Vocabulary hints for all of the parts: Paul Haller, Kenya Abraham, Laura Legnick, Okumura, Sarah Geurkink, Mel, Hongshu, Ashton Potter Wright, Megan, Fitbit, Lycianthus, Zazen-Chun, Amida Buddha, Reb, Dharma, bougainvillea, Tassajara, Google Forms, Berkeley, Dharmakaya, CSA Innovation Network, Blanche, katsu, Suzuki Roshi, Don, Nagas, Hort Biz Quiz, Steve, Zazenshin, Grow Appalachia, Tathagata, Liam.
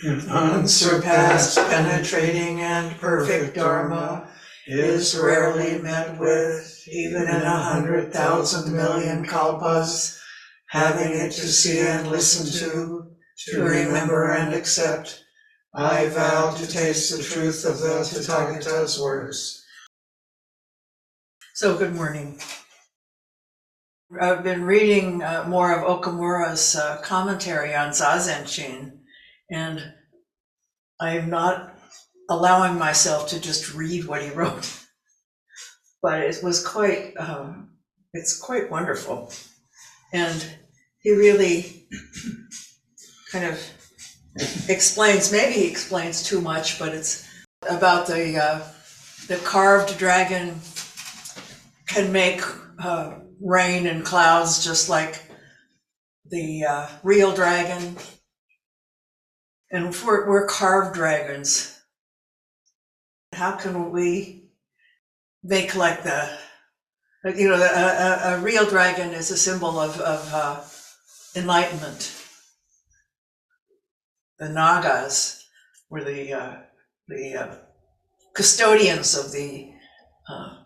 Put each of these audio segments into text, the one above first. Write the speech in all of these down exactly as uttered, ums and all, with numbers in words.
If unsurpassed, penetrating, and perfect Dharma is rarely met with, even in a hundred thousand million kalpas, having it to see and listen to, to remember and accept, I vow to taste the truth of the Tathagata's words. So, good morning. I've been reading uh, more of Okumura's uh, commentary on Zazen-Chun, and I'm not allowing myself to just read what he wrote, but it was quite, um, it's quite wonderful. And he really kind of explains, maybe he explains too much, but it's about the, uh, the carved dragon can make uh, rain and clouds just like the uh, real dragon. And if we're, we're carved dragons, how can we make like the, you know, a, a, a real dragon is a symbol of, of uh, enlightenment. The Nagas were the, uh, the uh, custodians of the uh,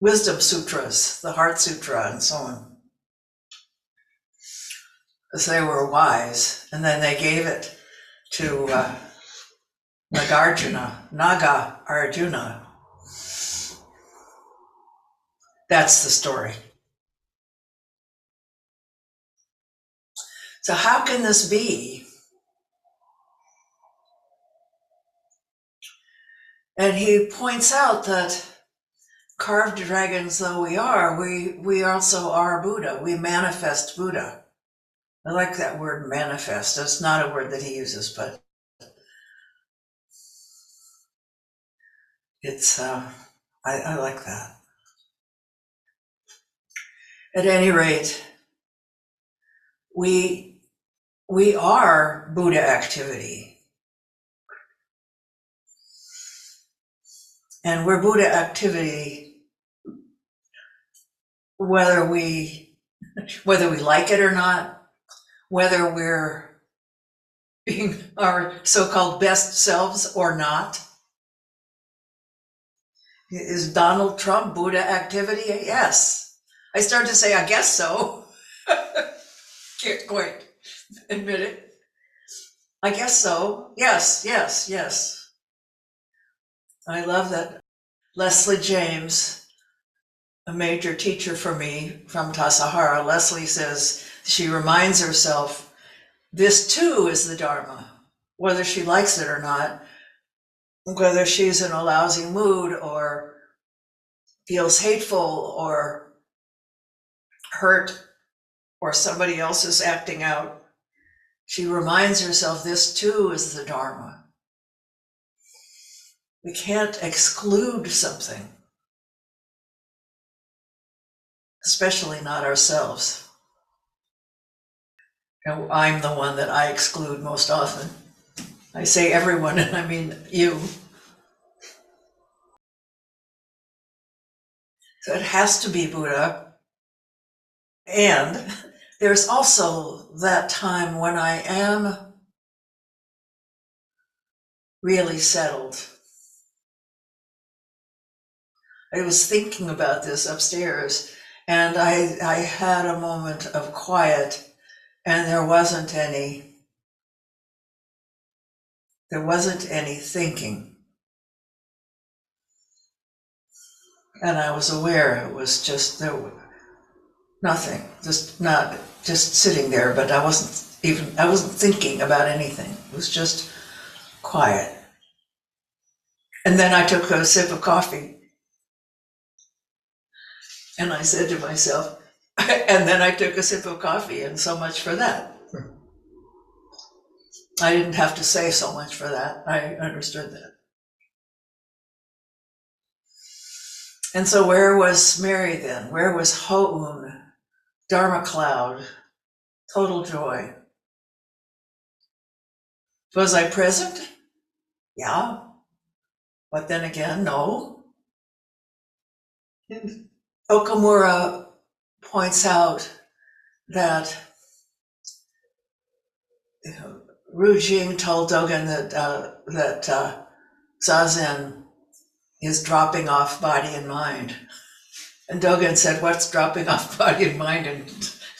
Wisdom Sutras, the Heart Sutra, and so on. Because they were wise, and then they gave it to uh, Nāgārjuna, Nāgārjuna. That's the story. So how can this be? And he points out that carved dragons though we are, we, we also are Buddha. We manifest Buddha. I like that word manifest. That's not a word that he uses, but it's, uh, I, I like that. At any rate, we, we are Buddha activity. And we're Buddha activity, whether we, whether we like it or not, whether we're being our so-called best selves or not. Is Donald Trump Buddha activity? Yes. I start to say, I guess so. Can't quite admit it. I guess so. Yes, yes, yes. I love that Leslie James, a major teacher for me from Tassajara, Leslie says, she reminds herself, this too is the Dharma, whether she likes it or not, whether she's in a lousy mood or feels hateful or hurt or somebody else is acting out. She reminds herself, this too is the Dharma. We can't exclude something, especially not ourselves. Now, I'm the one that I exclude most often. I say everyone, and I mean you. So it has to be Buddha. And there's also that time when I am really settled. I was thinking about this upstairs, and I, I had a moment of quiet, and there wasn't any, there wasn't any thinking. And I was aware it was just, there was nothing, just not, just sitting there, but I wasn't even, I wasn't thinking about anything. It was just quiet. And then I took a sip of coffee. And I said to myself, and then I took a sip of coffee, and so much for that. I didn't have to say so much for that. I understood that. And so where was Mary then? Where was Ho'un, Dharma cloud, total joy? Was I present? Yeah. But then again, no. And Okumura points out that, you know, Rujing told Dogen that uh, that uh, Zazen is dropping off body and mind. And Dogen said, what's dropping off body and mind? And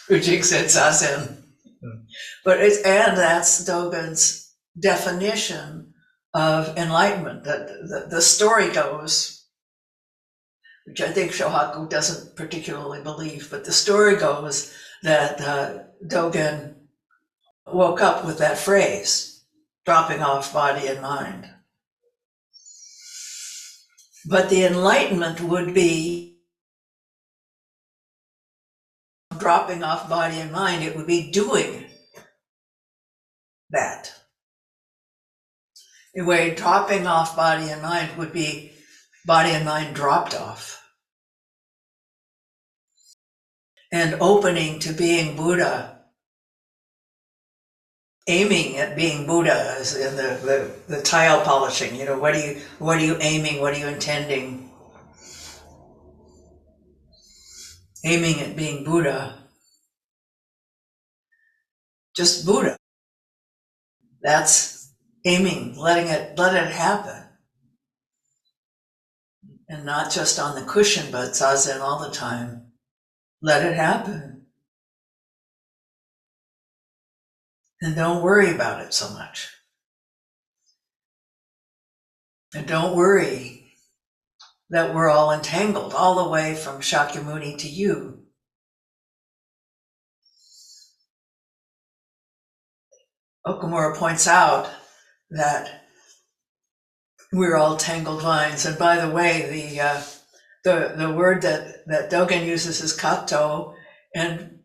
Rujing said Zazen. Hmm. But it's, and that's Dogen's definition of enlightenment. That the, the story goes, which I think Shohaku doesn't particularly believe, but the story goes that uh, Dogen woke up with that phrase, dropping off body and mind. But the enlightenment would be dropping off body and mind. It would be doing that. In a way, dropping off body and mind would be body and mind dropped off. And opening to being Buddha, aiming at being Buddha is in the, the, the tile polishing, you know, what are you, what are you aiming, what are you intending? Aiming at being Buddha, just Buddha. That's aiming, letting it, let it happen. And not just on the cushion, but Zazen all the time. Let it happen. And don't worry about it so much. And don't worry that we're all entangled all the way from Shakyamuni to you. Okumura points out that we're all tangled vines. And by the way, the uh, the the word that that Dogen uses is kato, and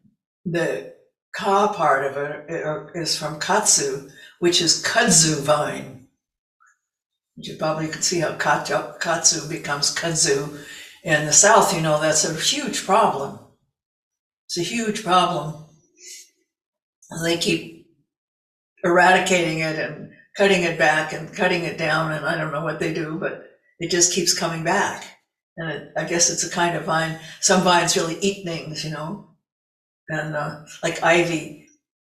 the ka part of it is from katsu, which is kudzu vine. You probably can see how kato, katsu becomes kudzu. In the South, you know, that's a huge problem. It's a huge problem. And they keep eradicating it and cutting it back and cutting it down, and I don't know what they do, but it just keeps coming back. And it, I guess it's a kind of vine. Some vines really eat things, you know, and uh, like ivy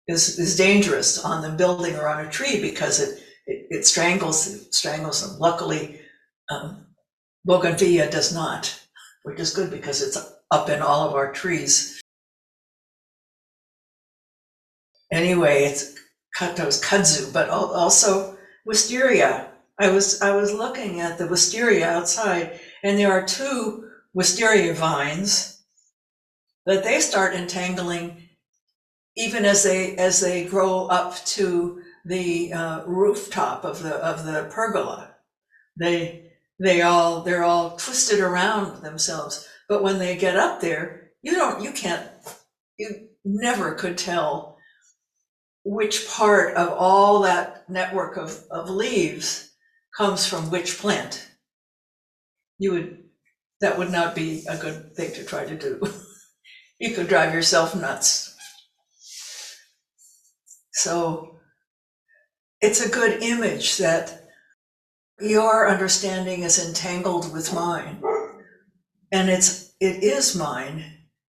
is, is dangerous on the building or on a tree because it, it, it strangles it strangles them. Luckily, um, bougainvillea does not, which is good because it's up in all of our trees. Anyway, it's kato's kudzu, but also wisteria. I was I was looking at the wisteria outside, and there are two wisteria vines that they start entangling, even as they as they grow up to the uh, rooftop of the of the pergola. They they all they're all twisted around themselves. But when they get up there, you don't you can't you never could tell which part of all that network of, of leaves comes from which plant. You would, that would not be a good thing to try to do. You could drive yourself nuts. So it's a good image that your understanding is entangled with mine, and it's, it is mine,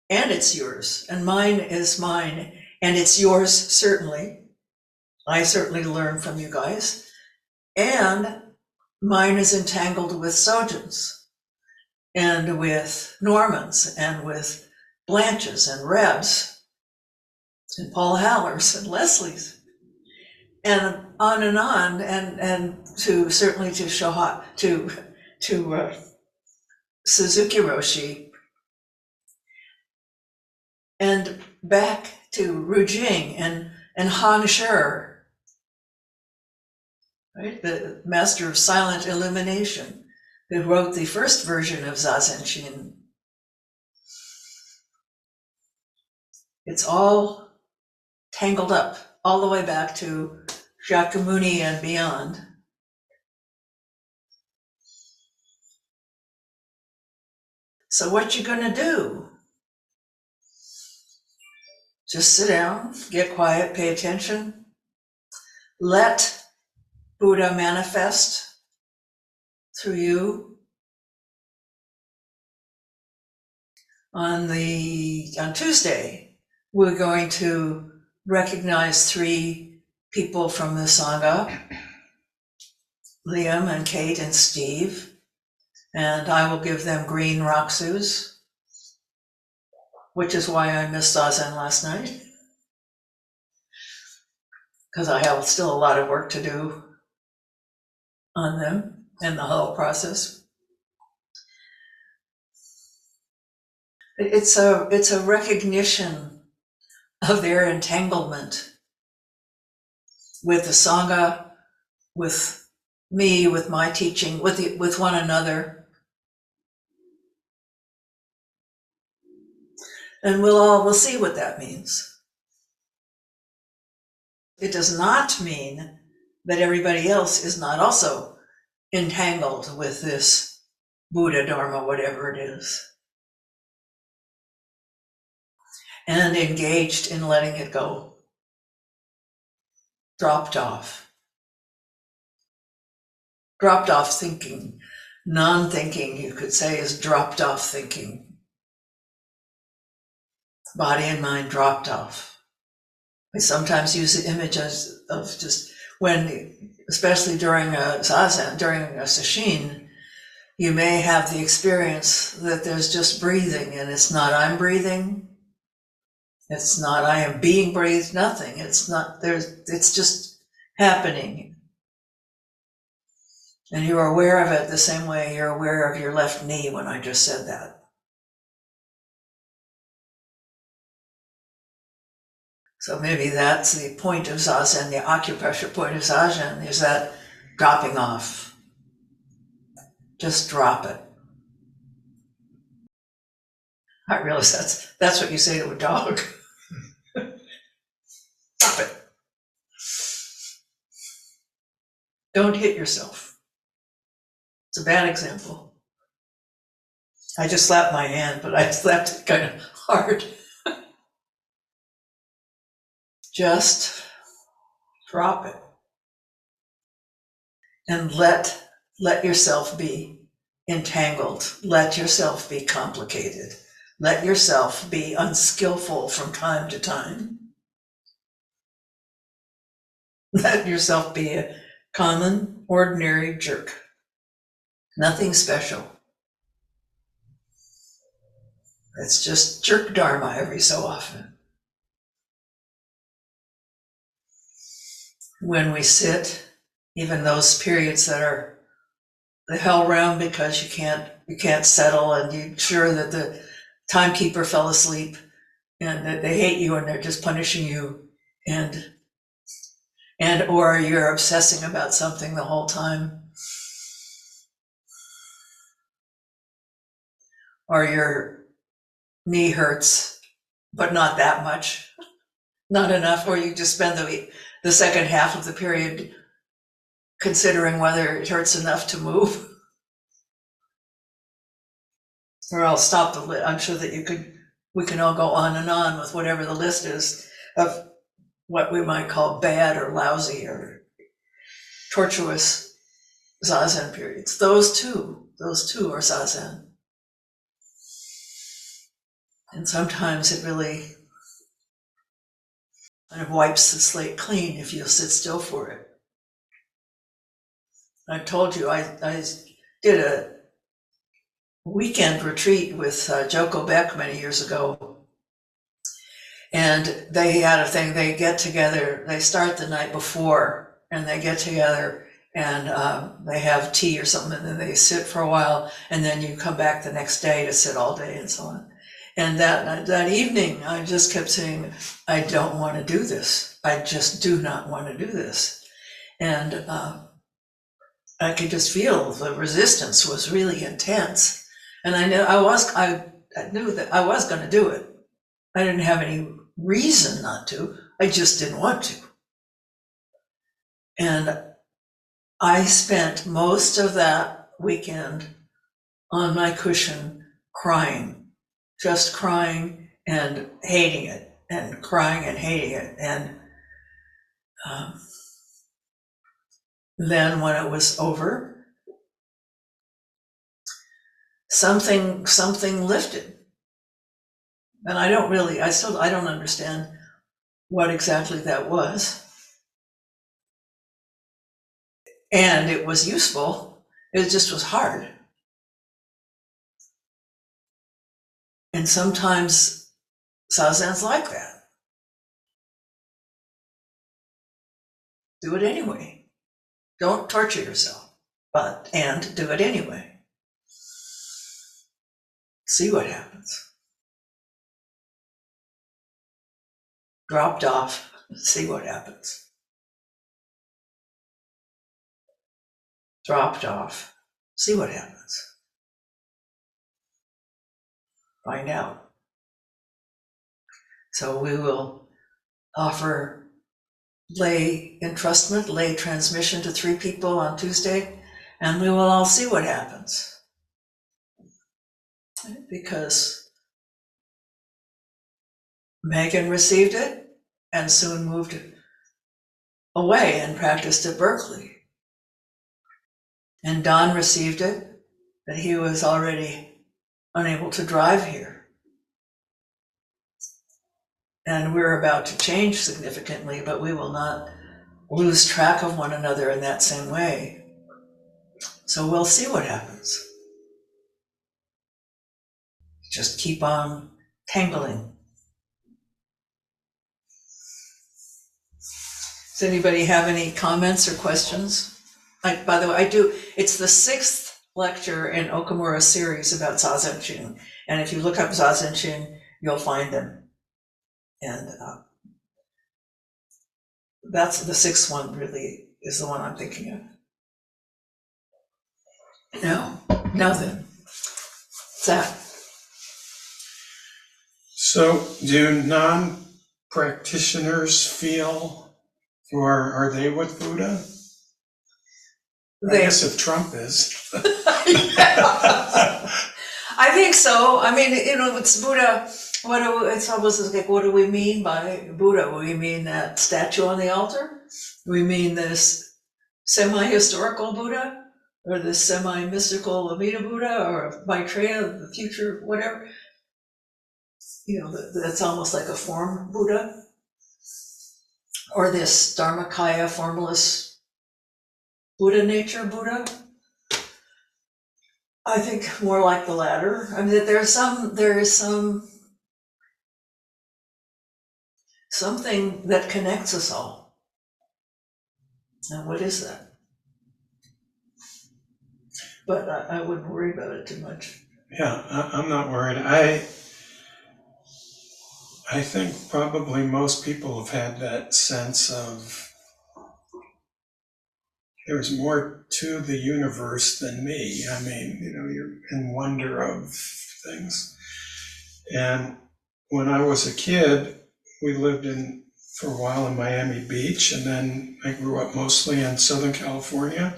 and it's yours, and mine is mine, and it's yours, certainly. I certainly learn from you guys. And mine is entangled with Sojun's, and with Norman's, and with Blanche's, and Reb's, and Paul Haller's, and Leslie's, and on and on, and, and to certainly to Shoha, to, to uh, Suzuki Roshi, and back to Rujing and, and Hongshu, right? The master of silent illumination who wrote the first version of Zazenshin. It's all tangled up, all the way back to Shakyamuni and beyond. So what you gonna do? Just sit down, get quiet, pay attention. Let Buddha manifest through you. On the on Tuesday, we're going to recognize three people from the Sangha, Liam and Kate and Steve, and I will give them green rakusus, which is why I missed Zazen last night, because I have still a lot of work to do on them and the whole process. It's a, it's a recognition of their entanglement with the Sangha, with me, with my teaching, with, the, with one another. And we'll all, we'll see what that means. It does not mean that everybody else is not also entangled with this Buddha, Dharma, whatever it is, and engaged in letting it go, dropped off, dropped off thinking. Non-thinking, you could say, is dropped off thinking. Body and mind dropped off. I sometimes use the image as of just when, especially during a zazen, during a sesshin, you may have the experience that there's just breathing, and it's not I'm breathing, it's not I am being breathed, nothing. It's not there's it's just happening. And you're aware of it the same way you're aware of your left knee when I just said that. So maybe that's the point of Zazen, the acupressure point of Zazen, is that dropping off. Just drop it. I realize that's, that's what you say to a dog. Stop it. Don't hit yourself. It's a bad example. I just slapped my hand, but I slapped it kind of hard. Just drop it and let, let yourself be entangled. Let yourself be complicated. Let yourself be unskillful from time to time. Let yourself be a common, ordinary jerk. Nothing special. It's just jerk dharma every so often. When we sit, even those periods that are the hell round because you can't you can't settle and you're sure that the timekeeper fell asleep and that they hate you and they're just punishing you, and and or you're obsessing about something the whole time, or your knee hurts but not that much, not enough, or you just spend the week the second half of the period considering whether it hurts enough to move. Or I'll stop the list. I'm sure that you could, we can all go on and on with whatever the list is of what we might call bad or lousy or tortuous Zazen periods. Those two, those two are Zazen. And sometimes it really kind of wipes the slate clean if you'll sit still for it. I told you, I, I did a weekend retreat with uh, Joko Beck many years ago, and they had a thing, they get together, they start the night before, and they get together, and um, they have tea or something, and then they sit for a while, and then you come back the next day to sit all day and so on. And that, that evening, I just kept saying, I don't want to do this. I just do not want to do this. And uh, I could just feel the resistance was really intense. And I knew I was, I, I knew that I was going to do it. I didn't have any reason not to. I just didn't want to. And I spent most of that weekend on my cushion crying. Just crying and hating it, and crying and hating it. And um, then when it was over, something something lifted. And I don't really, I still, I don't understand what exactly that was. and it was useful. It just was hard. And sometimes Zazen's like that. Do it anyway. Don't torture yourself, but and do it anyway. See what happens. Dropped off, see what happens. Dropped off, see what happens. Find out. So we will offer lay entrustment, lay transmission to three people on Tuesday, and we will all see what happens. Because Megan received it and soon moved away and practiced at Berkeley. And Don received it, but he was already unable to drive here. And we're about to change significantly, but we will not lose track of one another in that same way. So we'll see what happens. Just keep on tangling. Does anybody have any comments or questions? I, by the way, I do, it's the sixth lecture in Okumura series about Zazen-Chun, and if you look up Zazen-Chun, you'll find them. And uh, that's the sixth one, really, is the one I'm thinking of. No, nothing. That. So, do non-practitioners feel, or are they with Buddha? They, I guess if Trump is. I think so. I mean, you know, it's Buddha. What do we, it's almost like, what do we mean by Buddha? We mean that statue on the altar? We mean this semi-historical Buddha, or this semi-mystical Amida Buddha, or Maitreya, the future, whatever. You know, that's almost like a form Buddha, or this Dharmakaya formless Buddha nature Buddha. I think more like the latter. I mean, that there's some, there is some something that connects us all. Now, what is that? But I, I wouldn't worry about it too much. Yeah, I, I'm not worried. I I think probably most people have had that sense of, there's more to the universe than me. I mean, you know, you're in wonder of things. And when I was a kid, we lived in, for a while in Miami Beach, and then I grew up mostly in Southern California,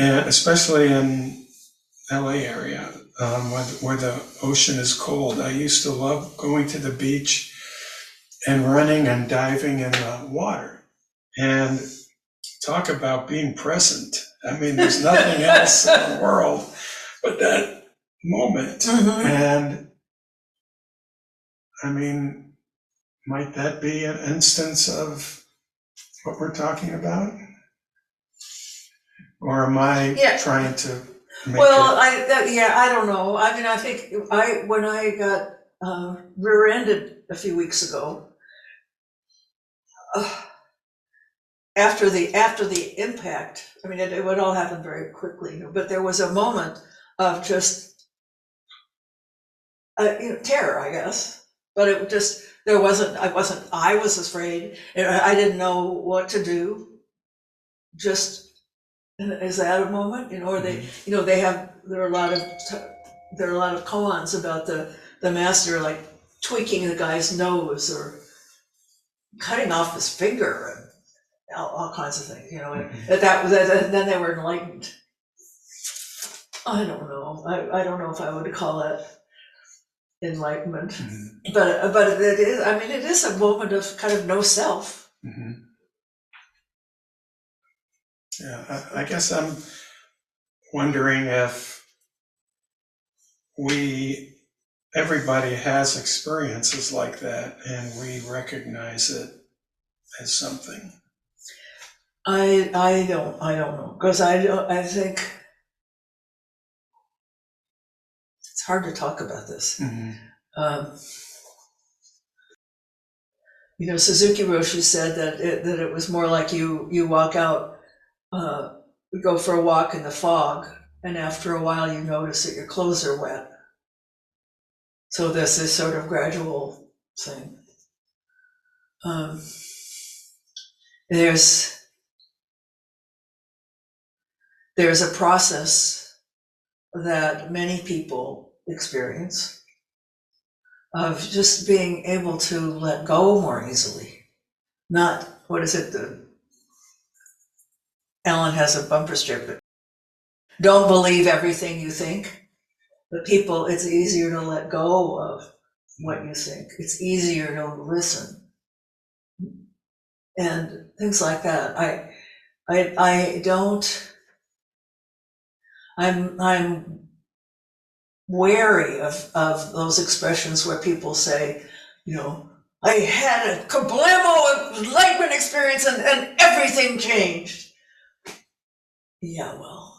and especially in L A area, um, where, where the ocean is cold. I used to love going to the beach and running and diving in the water. And talk about being present. I mean, there's nothing else in the world but that moment. Mm-hmm. And I mean, might that be an instance of what we're talking about? Or am I yeah. trying to make Well, it... I, that, yeah, I don't know. I mean, I think I when I got uh, rear-ended a few weeks ago, uh, After the after the impact, I mean, it, it would all happen very quickly, but there was a moment of just uh, you know, terror, I guess. But it just there wasn't. I wasn't. I was afraid. I didn't know what to do. Just is that a moment? You know, or they, you know, they have. There are a lot of there are a lot of koans about the the master like tweaking the guy's nose or cutting off his finger. And, All, all kinds of things, you know, and that, that, that then they were enlightened. I don't know. I, I don't know if I would call it enlightenment, mm-hmm. but but it is. I mean, it is a moment of kind of no self. Mm-hmm. Yeah, I, I guess I'm wondering if we, everybody has experiences like that, and we recognize it as something. I I don't I don't know because I don't, I think it's hard to talk about this. Mm-hmm. um, you know, Suzuki Roshi said that it, that it was more like you you walk out, uh, you go for a walk in the fog, and after a while you notice that your clothes are wet. So there's this sort of gradual thing. Um, there's there's a process that many people experience of just being able to let go more easily. Not, what is it, the, Alan has a bumper strip, but don't believe everything you think. But people, it's easier to let go of what you think. It's easier to listen. And things like that. I, I, I don't, I'm, I'm wary of, of those expressions where people say, you know, I had a kablamo enlightenment experience and, and everything changed. Yeah, well,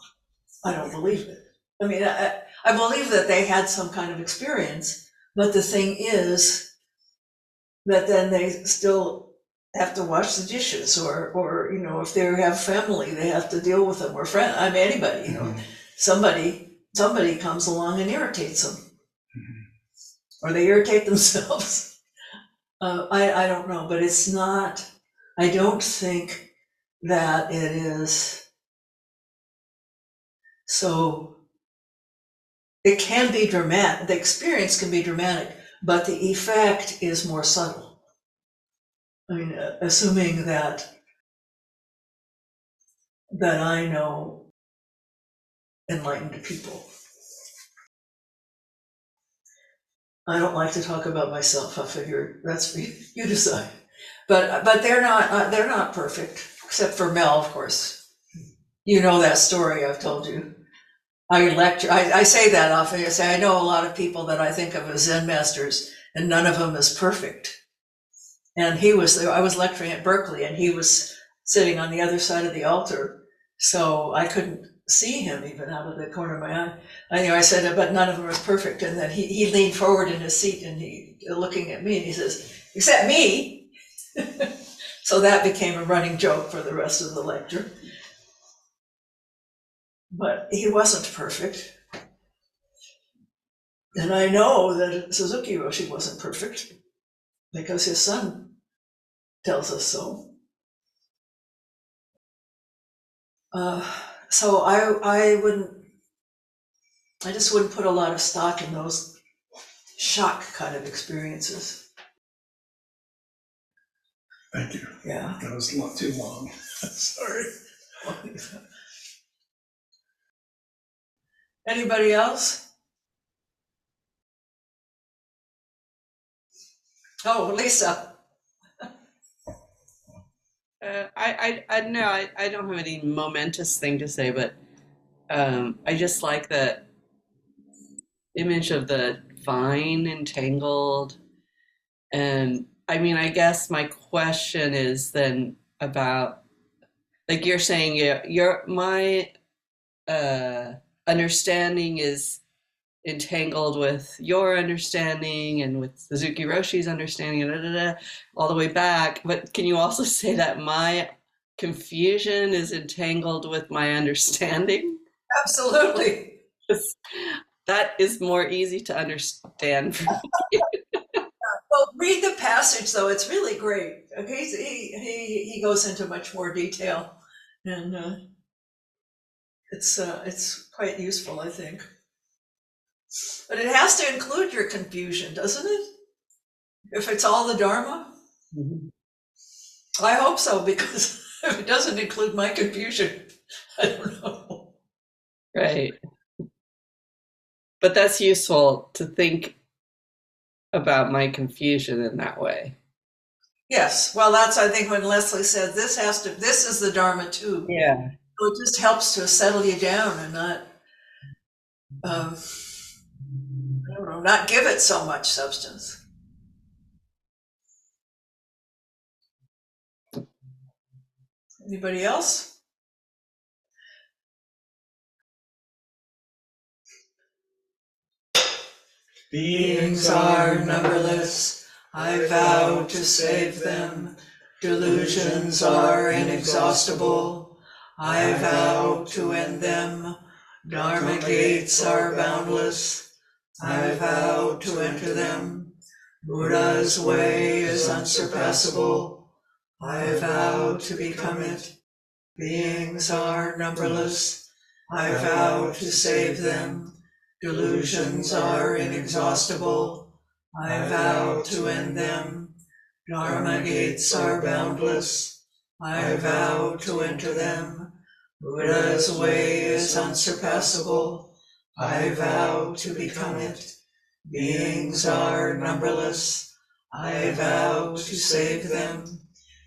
I don't believe it. I mean, I, I believe that they had some kind of experience, but the thing is that then they still have to wash the dishes, or, or you know, if they have family, they have to deal with them, or friend. I mean, anybody, you know, mm-hmm. somebody, somebody comes along and irritates them, mm-hmm. or they irritate themselves. uh, I, I don't know, but it's not. I don't think that it is. So it can be dramatic. The experience can be dramatic, but the effect is more subtle. I mean, assuming that that I know enlightened people. I don't like to talk about myself. I figure that's for you, you decide. But but they're not uh, they're not perfect, except for Mel, of course. You know that story I've told you. I lecture. I, I say that often. I say I know a lot of people that I think of as Zen masters, and none of them is perfect. And he was, I was lecturing at Berkeley, and he was sitting on the other side of the altar, so I couldn't see him even out of the corner of my eye. I, you know, I said, but none of them was perfect. And then he, he leaned forward in his seat, and he looking at me, and he says, except me. So that became a running joke for the rest of the lecture. But he wasn't perfect. And I know that Suzuki Roshi wasn't perfect, because his son tells us so. Uh, so I, I wouldn't, I just wouldn't put a lot of stock in those shock kind of experiences. Thank you. Yeah. That was not too long. Sorry. Anybody else? Oh, Lisa. uh, I, I, I no, I, I don't have any momentous thing to say, but um, I just like the image of the vine entangled. And I mean, I guess my question is then about, like you're saying, your, your my uh, understanding is entangled with your understanding and with Suzuki Roshi's understanding, da, da, da, all the way back. But can you also say that my confusion is entangled with my understanding? Absolutely. That is more easy to understand for me. Well, read the passage, though. It's really great. Okay, he, he, he goes into much more detail, and uh, it's uh, it's quite useful, I think. But it has to include your confusion, doesn't it? If it's all the Dharma? Mm-hmm. I hope so, because if it doesn't include my confusion, I don't know. Right. But that's useful to think about my confusion in that way. Yes. Well, that's, I think, when Leslie said this has to, this is the Dharma too. Yeah. So it just helps to settle you down and not, um, I don't know, not give it so much substance. Anybody else? Beings are numberless, I vow to save them. Delusions are inexhaustible, I vow to end them. Dharma gates are boundless, I vow to enter them. Buddha's way is unsurpassable, I vow to become it. Beings are numberless, I vow to save them. Delusions are inexhaustible, I vow to end them. Dharma gates are boundless, I vow to enter them. Buddha's way is unsurpassable, I vow to become it. Beings are numberless, I vow to save them.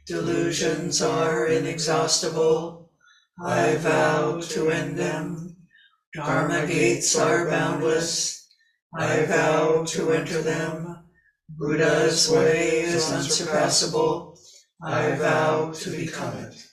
Delusions are inexhaustible, I vow to end them. Dharma gates are boundless, I vow to enter them. Buddha's way is unsurpassable, I vow to become it.